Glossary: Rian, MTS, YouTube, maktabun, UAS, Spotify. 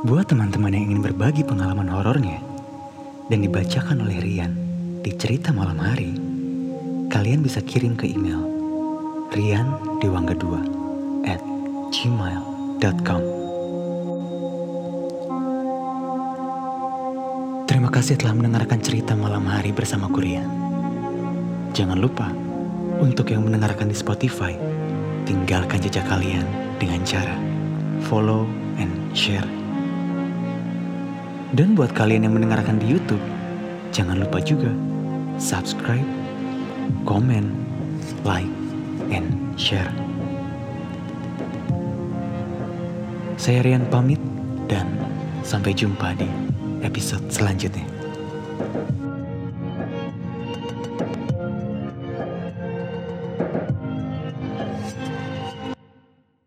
Buat teman-teman yang ingin berbagi pengalaman horornya dan dibacakan oleh Rian di cerita malam hari, kalian bisa kirim ke email riandewangga2@gmail.com. Terima kasih telah mendengarkan cerita malam hari bersama Rian. Jangan lupa untuk yang mendengarkan di Spotify, tinggalkan jejak kalian dengan cara follow and share. Dan buat kalian yang mendengarkan di YouTube, jangan lupa juga subscribe, komen, like, and share. Saya Rian pamit dan sampai jumpa di episode selanjutnya.